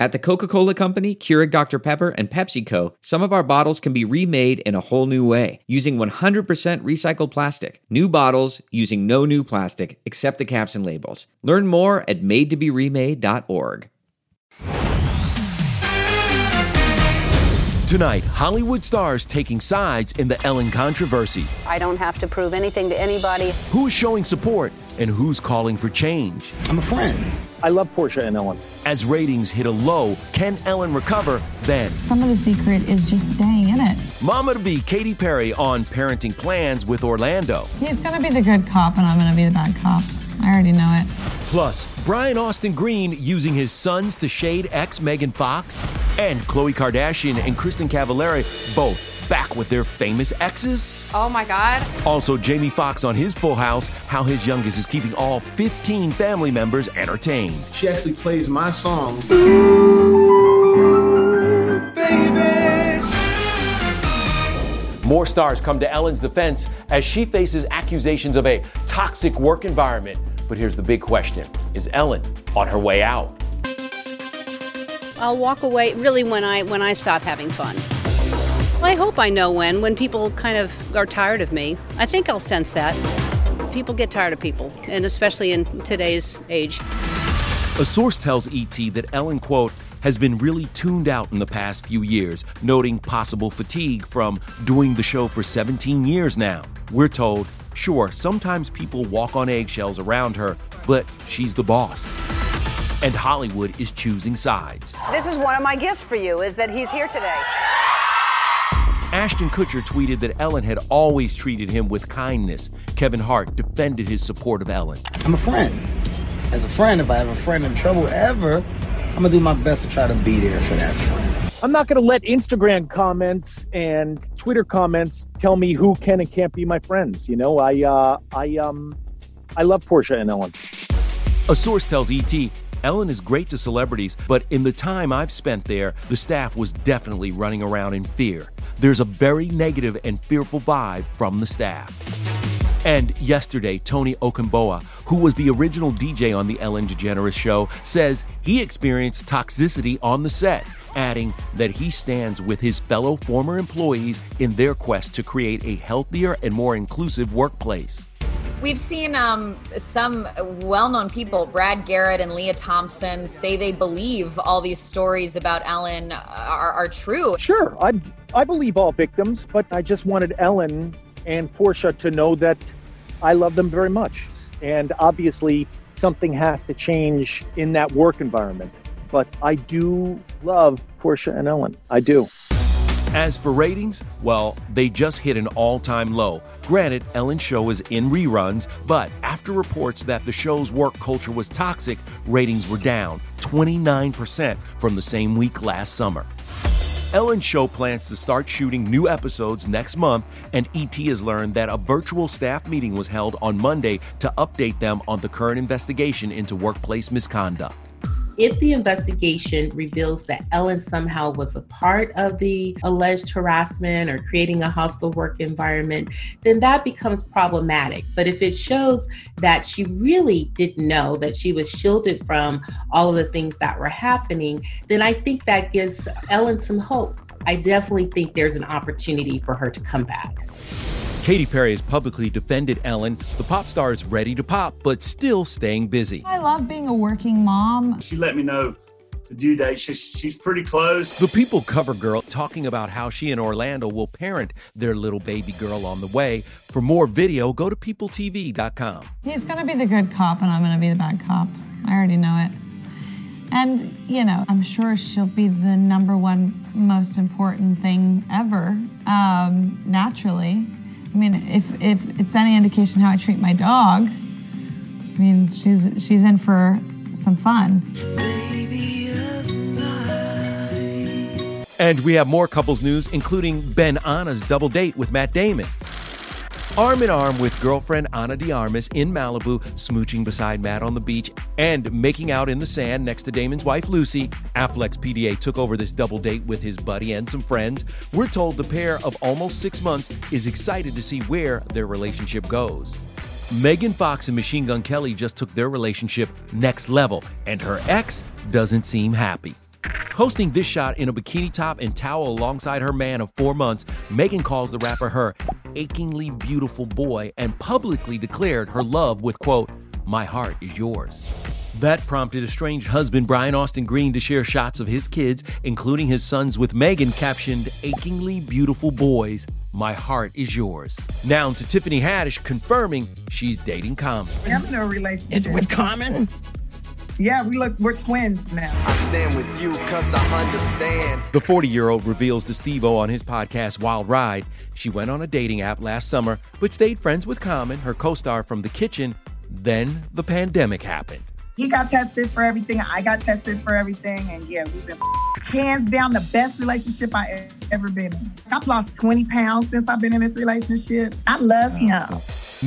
At the Coca-Cola Company, Keurig Dr. Pepper, and PepsiCo, some of our bottles can be remade in a whole new way using 100% recycled plastic. New bottles using no new plastic except the caps and labels. Learn more at madetoberemade.org. Tonight, Hollywood stars taking sides in the Ellen controversy. I don't have to prove anything to anybody. Who's showing support and who's calling for change? I'm a friend. I love Portia and Ellen. As ratings hit a low, can Ellen recover then? Some of the secret is just staying in it. Mama-to-be Katy Perry on parenting plans with Orlando. He's going to be the good cop and I'm going to be the bad cop. I already know it. Plus, Brian Austin Green using his sons to shade ex-Megan Fox. And Khloé Kardashian and Kristen Cavallari both back with their famous exes. Oh my God. Also, Jamie Foxx on his Full House, how his youngest is keeping all 15 family members entertained. She actually plays my songs. Ooh, baby. More stars come to Ellen's defense as she faces accusations of a toxic work environment. But here's the big question. Is Ellen on her way out? I'll walk away really when I stop having fun. I hope I know when people kind of are tired of me. I think I'll sense that. People get tired of people, and especially in today's age. A source tells ET that Ellen, quote, has been really tuned out in the past few years, noting possible fatigue from doing the show for 17 years now. We're told, sure, sometimes people walk on eggshells around her, but she's the boss. And Hollywood is choosing sides. This is one of my gifts for you, is that he's here today. Ashton Kutcher tweeted that Ellen had always treated him with kindness. Kevin Hart defended his support of Ellen. I'm a friend. As a friend, if I have a friend in trouble ever, I'm going to do my best to try to be there for that friend. I'm not going to let Instagram comments and Twitter comments tell me who can and can't be my friends. You know, I love Portia and Ellen. A source tells ET, Ellen is great to celebrities, but in the time I've spent there, the staff was definitely running around in fear. There's a very negative and fearful vibe from the staff. And yesterday, Tony Okamboa, who was the original DJ on the Ellen DeGeneres show, says he experienced toxicity on the set, adding that he stands with his fellow former employees in their quest to create a healthier and more inclusive workplace. We've seen some well-known people, Brad Garrett and Leah Thompson, say they believe all these stories about Ellen are true. Sure, I believe all victims, but I just wanted Ellen and Portia to know that I love them very much. And obviously, something has to change in that work environment. But I do love Portia and Ellen. I do. As for ratings, well, they just hit an all-time low. Granted, Ellen's show is in reruns, but after reports that the show's work culture was toxic, ratings were down 29% from the same week last summer. Ellen's show plans to start shooting new episodes next month, and ET has learned that a virtual staff meeting was held on Monday to update them on the current investigation into workplace misconduct. If the investigation reveals that Ellen somehow was a part of the alleged harassment or creating a hostile work environment, then that becomes problematic. But if it shows that she really didn't know, that she was shielded from all of the things that were happening, then I think that gives Ellen some hope. I definitely think there's an opportunity for her to come back. Katy Perry has publicly defended Ellen. The pop star is ready to pop, but still staying busy. I love being a working mom. She let me know the due date. She's pretty close. The People cover girl talking about how she and Orlando will parent their little baby girl on the way. For more video, go to peopletv.com. He's going to be the good cop and I'm going to be the bad cop. I already know it. And, you know, I'm sure she'll be the number one most important thing ever, naturally. I mean, if it's any indication how I treat my dog, I mean, she's in for some fun. And we have more couples news, including Ben Anna's double date with Matt Damon. Arm in arm with girlfriend Ana de Armas in Malibu, smooching beside Matt on the beach and making out in the sand next to Damon's wife, Lucy. Affleck's PDA took over this double date with his buddy and some friends. We're told the pair of almost 6 months is excited to see where their relationship goes. Megan Fox and Machine Gun Kelly just took their relationship next level, and her ex doesn't seem happy. Posting this shot in a bikini top and towel alongside her man of 4 months, Megan calls the rapper her achingly beautiful boy and publicly declared her love with, quote, "My heart is yours." That prompted estranged husband Brian Austin Green to share shots of his kids, including his sons with Megan, captioned, "Achingly beautiful boys, my heart is yours." Now to Tiffany Haddish confirming she's dating Common. I have no relationship. It's with Common? Yeah, we're twins now. I stand with you because I understand. The 40-year-old reveals to Steve-O on his podcast Wild Ride she went on a dating app last summer but stayed friends with Common, her co-star from The Kitchen. Then the pandemic happened. He got tested for everything. I got tested for everything. And yeah, we've been hands down the best relationship I ever been in. I've lost 20 pounds since I've been in this relationship. I love him.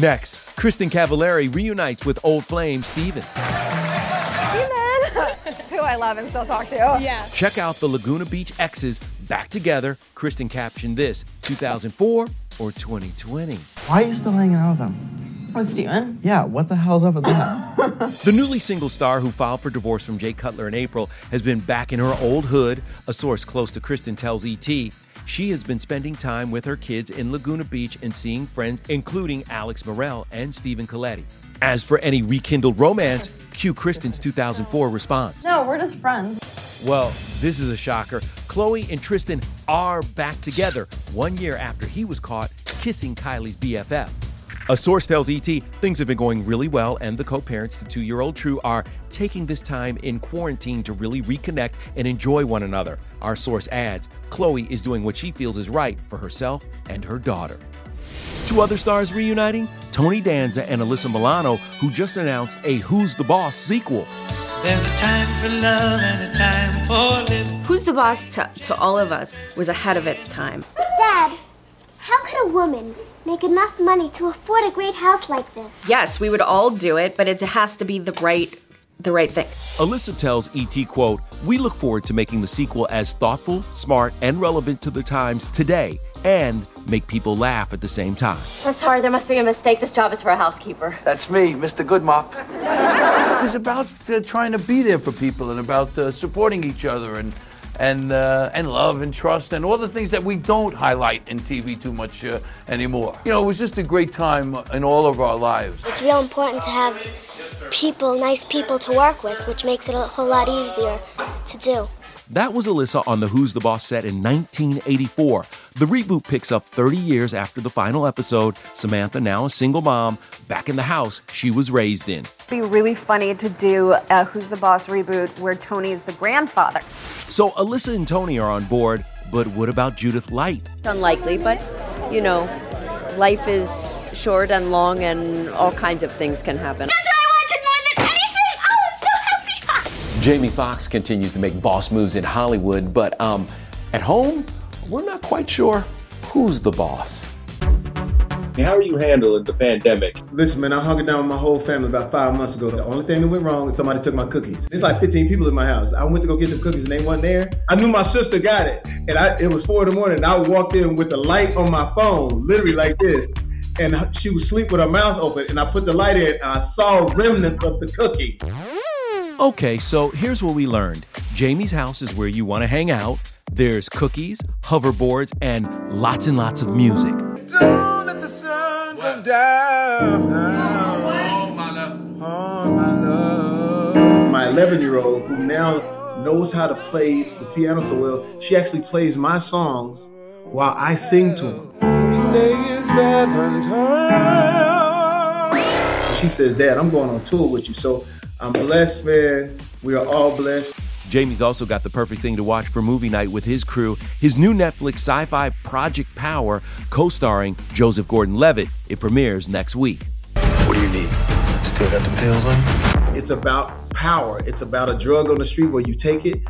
Next, Kristen Cavallari reunites with old flame Stephen. Who I love and still talk to. Yeah. Check out the Laguna Beach exes back together. Kristen captioned this, 2004 or 2020. Why are you still hanging out with them? With Steven? Yeah, what the hell's up with that? The newly single star who filed for divorce from Jay Cutler in April has been back in her old hood. A source close to Kristen tells ET. She has been spending time with her kids in Laguna Beach and seeing friends, including Alex Morel and Stephen Coletti. As for any rekindled romance, cue Kristen's 2004 response. No, we're just friends. Well, this is a shocker. Khloé and Tristan are back together 1 year after he was caught kissing Kylie's BFF. A source tells ET things have been going really well, and the co-parents to 2-year-old True are taking this time in quarantine to really reconnect and enjoy one another. Our source adds, Khloé is doing what she feels is right for herself and her daughter. Two other stars reuniting, Tony Danza and Alyssa Milano, who just announced a Who's the Boss sequel. There's a time for love and a time for living. Who's the Boss to all of us was ahead of its time. Dad, how could a woman make enough money to afford a great house like this? Yes, we would all do it, but it has to be the right thing. Alyssa tells ET, quote, "We look forward to making the sequel as thoughtful, smart, and relevant to the times today, and make people laugh at the same time." I'm sorry, there must be a mistake. This job is for a housekeeper. That's me, Mr. Goodmop. It's about trying to be there for people and about supporting each other and love and trust and all the things that we don't highlight in TV too much anymore. You know, it was just a great time in all of our lives. It's real important to have people, nice people to work with, which makes it a whole lot easier to do. That was Alyssa on the Who's the Boss set in 1984. The reboot picks up 30 years after the final episode. Samantha, now a single mom, back in the house she was raised in. It'd be really funny to do a Who's the Boss reboot where Tony's the grandfather. So Alyssa and Tony are on board, but what about Judith Light? It's unlikely, but, you know, life is short and long and all kinds of things can happen. Jamie Foxx continues to make boss moves in Hollywood, but At home, we're not quite sure who's the boss. How are you handling the pandemic? Listen, man, I hunkered down with my whole family about 5 months ago. The only thing that went wrong is somebody took my cookies. There's like 15 people in my house. I went to go get the cookies and they weren't there. I knew my sister got it. And it was 4 a.m. and I walked in with the light on my phone, literally like this. And she was asleep with her mouth open. And I put the light in and I saw remnants of the cookie. Okay, so here's what we learned. Jamie's house is where you want to hang out. There's cookies, hoverboards, and lots of music. Don't let the sun go down. Oh, my love. Oh, my love. My 11-year-old, who now knows how to play the piano so well, she actually plays my songs while I sing to them. She says, Dad, I'm going on tour with you. So I'm blessed, man. We are all blessed. Jamie's also got the perfect thing to watch for movie night with his crew, his new Netflix sci-fi Project Power, co-starring Joseph Gordon-Levitt. It premieres next week. What do you need? Still got the pills on? It's about power. It's about a drug on the street where you take it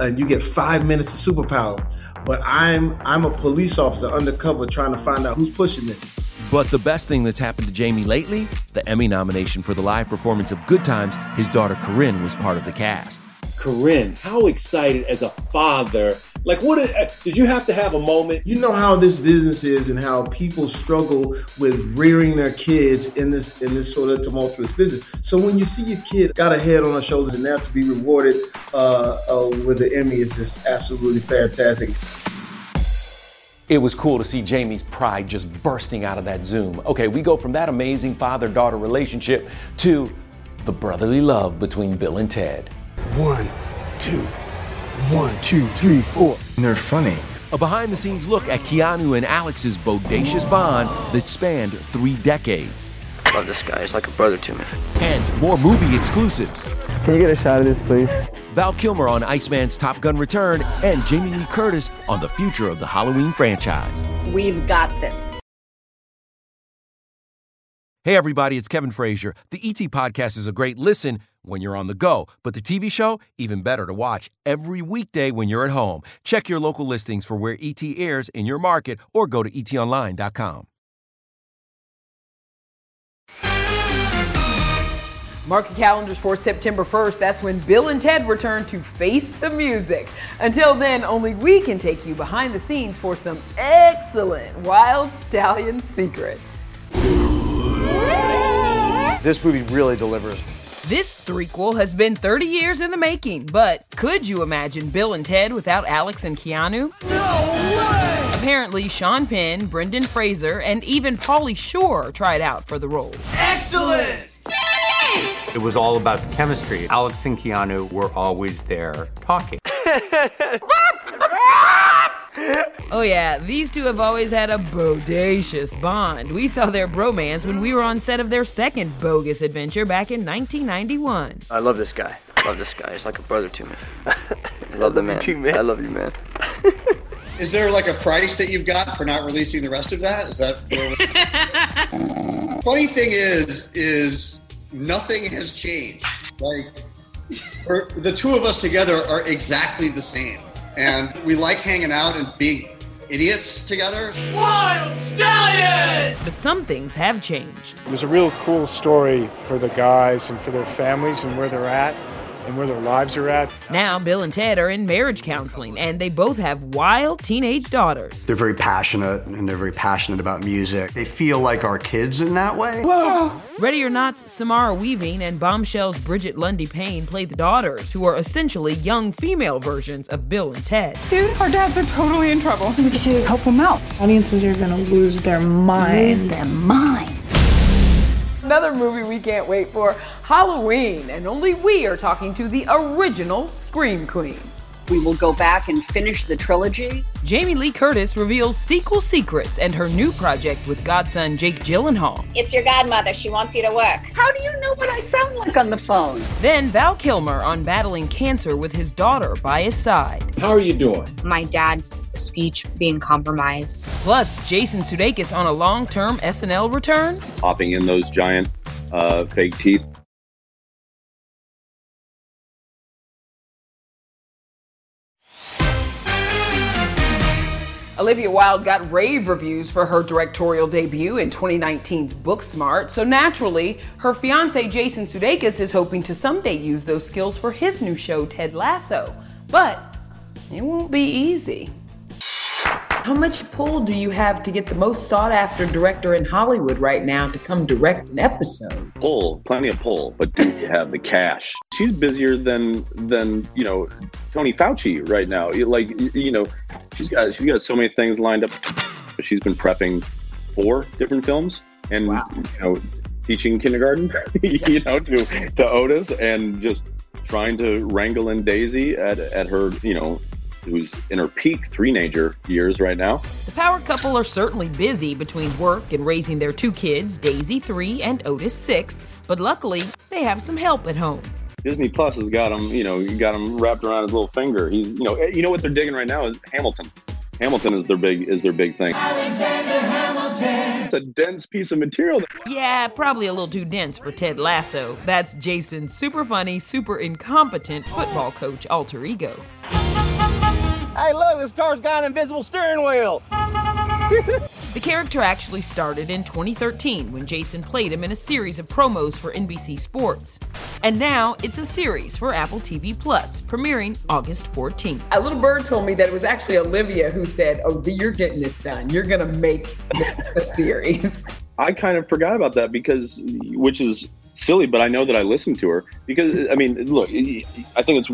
and you get 5 minutes of superpower. But I'm a police officer undercover trying to find out who's pushing this. But the best thing that's happened to Jamie lately, the Emmy nomination for the live performance of Good Times, his daughter Corinne was part of the cast. Corinne, how excited as a father. Like, what did you have to have a moment? You know how this business is and how people struggle with rearing their kids in this sort of tumultuous business. So when you see your kid got a head on her shoulders and now to be rewarded with the Emmy is just absolutely fantastic. It was cool to see Jamie's pride just bursting out of that Zoom. Okay, we go from that amazing father-daughter relationship to the brotherly love between Bill and Ted. 1, 2, 1, 2, 3, 4. And they're funny. A behind-the-scenes look at Keanu and Alex's bodacious bond that spanned 3 decades. I love this guy. He's like a brother to me. And more movie exclusives. Can we get a shot of this, please? Val Kilmer on Iceman's Top Gun Return and Jamie Lee Curtis on the future of the Halloween franchise. We've got this. Hey, everybody, it's Kevin Frazier. The ET Podcast is a great listen when you're on the go, but the TV show, even better to watch every weekday when you're at home. Check your local listings for where ET airs in your market or go to etonline.com. Mark your calendars for September 1st. That's when Bill and Ted return to Face the Music. Until then, only we can take you behind the scenes for some excellent Wild Stallion secrets. This movie really delivers. This threequel has been 30 years in the making, but could you imagine Bill and Ted without Alex and Keanu? No way! Apparently, Sean Penn, Brendan Fraser, and even Pauly Shore tried out for the role. Excellent! It was all about the chemistry. Alex and Keanu were always there talking. Oh yeah, these two have always had a bodacious bond. We saw their bromance when we were on set of their second Bogus adventure back in 1991. I love this guy. I love this guy. He's like a brother to me. I love the man. I love you, man. Is there like a price that you've got for not releasing the rest of that? Is that funny thing is nothing has changed. Like, the two of us together are exactly the same. And we like hanging out and being idiots together. Wild Stallion! But some things have changed. It was a real cool story for the guys and for their families and where they're at and where their lives are at. Now Bill and Ted are in marriage counseling and they both have wild teenage daughters. They're very passionate and they're very passionate about music. They feel like our kids in that way. Whoa. Ready or Not's Samara Weaving and Bombshell's Bridget Lundy Payne play the daughters, who are essentially young female versions of Bill and Ted. Dude, our dads are totally in trouble. We should help them out. Audiences are gonna lose their minds. Lose their minds. Another movie we can't wait for, Halloween, and only we are talking to the original Scream Queen. We will go back and finish the trilogy. Jamie Lee Curtis reveals sequel secrets and her new project with godson Jake Gyllenhaal. It's your godmother. She wants you to work. How do you know what I sound like on the phone? Then Val Kilmer on battling cancer with his daughter by his side. How are you doing? My dad's speech being compromised. Plus, Jason Sudeikis on a long-term SNL return. Popping in those giant fake teeth. Olivia Wilde got rave reviews for her directorial debut in 2019's Booksmart, so naturally, her fiance Jason Sudeikis is hoping to someday use those skills for his new show, Ted Lasso. But it won't be easy. How much pull do you have to get the most sought-after director in Hollywood right now to come direct an episode? Pull, plenty of pull, but do you have the cash? She's busier than you know, Tony Fauci right now. Like, you know, she's got so many things lined up. She's been prepping 4 different films, and wow, you know, teaching kindergarten, you know, to Otis, and just trying to wrangle in Daisy at her, you know, who's in her peak teenager years right now. The power couple are certainly busy between work and raising their 2 kids, Daisy 3 and Otis 6, but luckily they have some help at home. Disney Plus has got him, you know, got him wrapped around his little finger. He's, you know what they're digging right now is Hamilton. Hamilton is their big thing. Alexander Hamilton. It's a dense piece of material. Yeah, probably a little too dense for Ted Lasso. That's Jason's super funny, super incompetent football coach alter ego. Hey, look, this car's got an invisible steering wheel. The character actually started in 2013 when Jason played him in a series of promos for NBC Sports. And now it's a series for Apple TV+, premiering August 14th. A little bird told me that it was actually Olivia who said, oh, you're getting this done. You're going to make this a series. I kind of forgot about that which is silly, but I know that I listened to her because, I mean, look, I think it's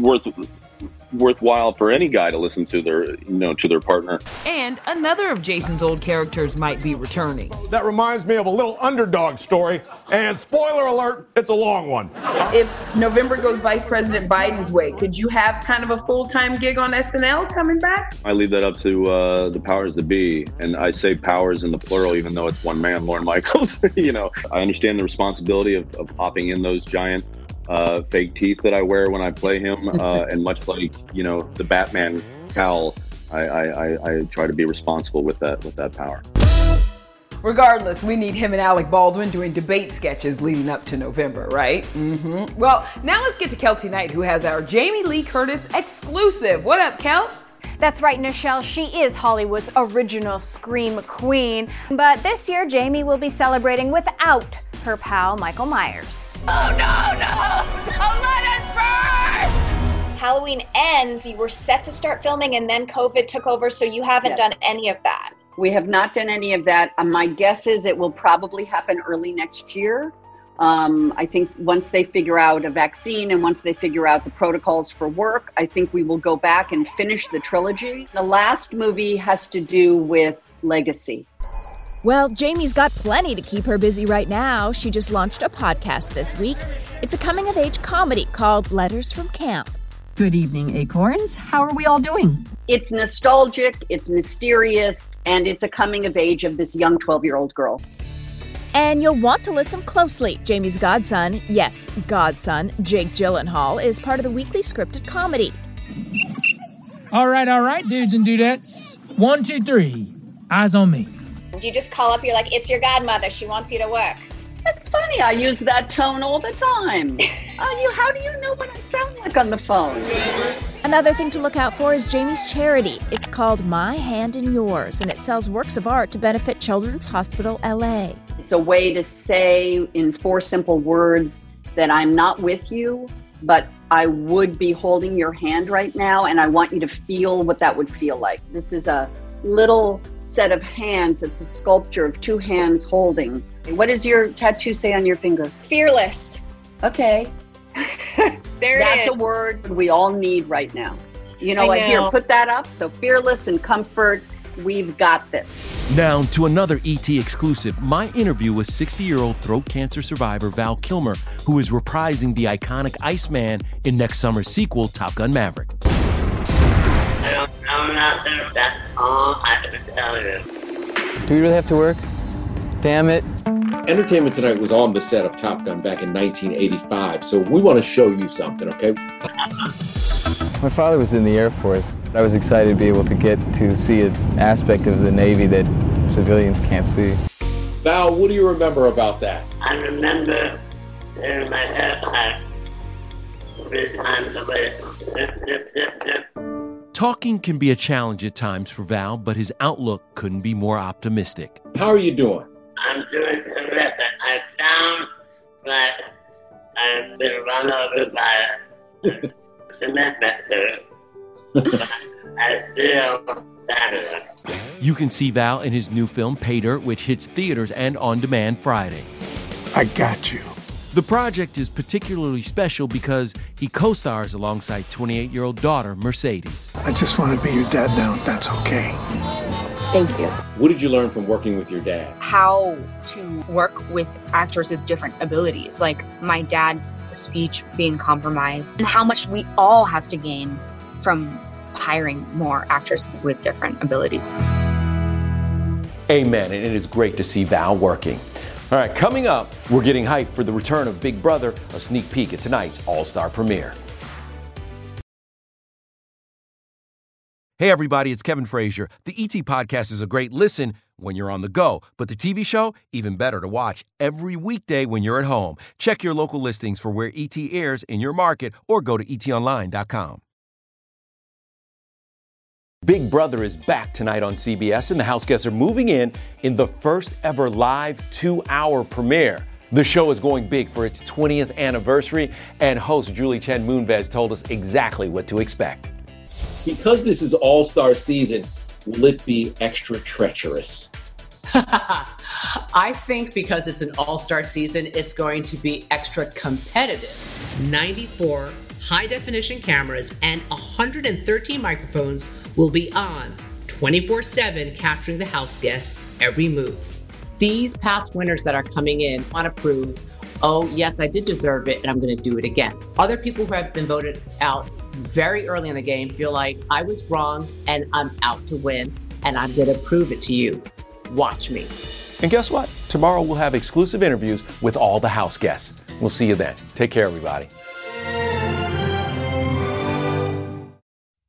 worthwhile for any guy to listen to their partner. And another of Jason's old characters might be returning. That reminds me of a little underdog story, and spoiler alert, it's a long one. If November goes Vice President Biden's way, could you have kind of a full-time gig on SNL coming back? I leave that up to the powers that be, and I say powers in the plural even though it's one man, Lorne Michaels. You know, I understand the responsibility of popping in those giant fake teeth that I wear when I play him, and much like, you know, the Batman cowl, I try to be responsible with that power. Regardless, we need him and Alec Baldwin doing debate sketches leading up to November, right? Mm-hmm. Well, now let's get to Kelty Knight, who has our Jamie Lee Curtis exclusive. What up, Kel? That's right, Nichelle. She is Hollywood's original Scream Queen. But this year, Jamie will be celebrating without her pal, Michael Myers. Oh, no, let it burn! Halloween ends, you were set to start filming, and then COVID took over, so you haven't done any of that. We have not done any of that. My guess is it will probably happen early next year. I think once they figure out a vaccine and once they figure out the protocols for work, I think we will go back and finish the trilogy. The last movie has to do with legacy. Well, Jamie's got plenty to keep her busy right now. She just launched a podcast this week. It's a coming-of-age comedy called Letters from Camp. Good evening, Acorns. How are we all doing? It's nostalgic, it's mysterious, and it's a coming-of-age of this young 12-year-old girl. And you'll want to listen closely. Jamie's godson, yes, godson, Jake Gyllenhaal, is part of the weekly scripted comedy. All right, dudes and dudettes. 1, 2, 3, eyes on me. You just call up, you're like, it's your godmother, she wants you to work. That's funny, I use that tone all the time. How do you know what I sound like on the phone? Another thing to look out for is Jamie's charity. It's called My Hand in Yours, and it sells works of art to benefit Children's Hospital LA. It's a way to say in 4 simple words that I'm not with you, but I would be holding your hand right now, and I want you to feel what that would feel like. This is a little set of hands. It's a sculpture of 2 hands holding. What does your tattoo say on your finger? Fearless. Okay. That's a word we all need right now. You know what? Here, put that up. So fearless and comfort. We've got this. Now to another ET exclusive, my interview with 60-year-old throat cancer survivor Val Kilmer, who is reprising the iconic Iceman in next summer's sequel, Top Gun Maverick. That's all I can tell you. Do we really have to work? Damn it. Entertainment Tonight was on the set of Top Gun back in 1985, so we want to show you something, okay? My father was in the Air Force. I was excited to be able to get to see an aspect of the Navy that civilians can't see. Val, what do you remember about that? I remember in my head, 3 times away. Talking can be a challenge at times for Val, but his outlook couldn't be more optimistic. How are you doing? I'm doing terrific. I sound like I've been run over by a cement mixer, but I feel fabulous. You can see Val in his new film, Pater, which hits theaters and on demand Friday. I got you. The project is particularly special because he co-stars alongside 28-year-old daughter, Mercedes. I just want to be your dad now, if that's okay. Thank you. What did you learn from working with your dad? How to work with actors with different abilities, like my dad's speech being compromised, and how much we all have to gain from hiring more actors with different abilities. Amen, and it is great to see Val working. All right, coming up, we're getting hyped for the return of Big Brother, a sneak peek at tonight's All-Star premiere. Hey, everybody, it's Kevin Frazier. The ET Podcast is a great listen when you're on the go, but the TV show, even better to watch every weekday when you're at home. Check your local listings for where ET airs in your market or go to etonline.com. Big Brother is back tonight on CBS, and the house guests are moving in the first ever live 2-hour premiere. The show is going big for its 20th anniversary, and host Julie Chen Moonves told us exactly what to expect. Because this is All-Star season, will it be extra treacherous? I think because it's an All-Star season, it's going to be extra competitive. 94 high-definition cameras and 113 microphones will be on 24/7, capturing the house guests' every move. These past winners that are coming in want to prove, oh yes, I did deserve it and I'm gonna do it again. Other people who have been voted out very early in the game feel like, I was wrong and I'm out to win and I'm gonna prove it to you. Watch me. And guess what? Tomorrow we'll have exclusive interviews with all the house guests. We'll see you then. Take care, everybody.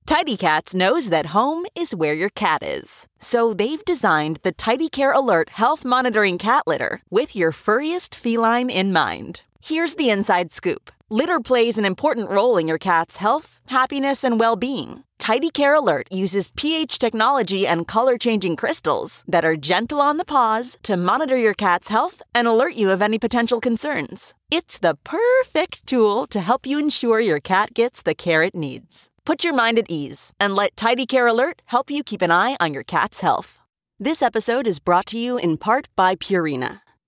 Tidy Cats knows that home is where your cat is. So they've designed the Tidy Care Alert Health Monitoring Cat Litter with your furriest feline in mind. Here's the inside scoop. Litter plays an important role in your cat's health, happiness, and well-being. Tidy Care Alert uses pH technology and color-changing crystals that are gentle on the paws to monitor your cat's health and alert you of any potential concerns. It's the perfect tool to help you ensure your cat gets the care it needs. Put your mind at ease and let Tidy Care Alert help you keep an eye on your cat's health. This episode is brought to you in part by Purina.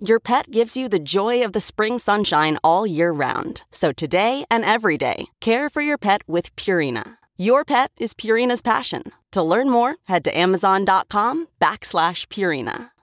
Your pet gives you the joy of the spring sunshine all year round. So today and every day, care for your pet with Purina. Your pet is Purina's passion. To learn more, head to Amazon.com/Purina.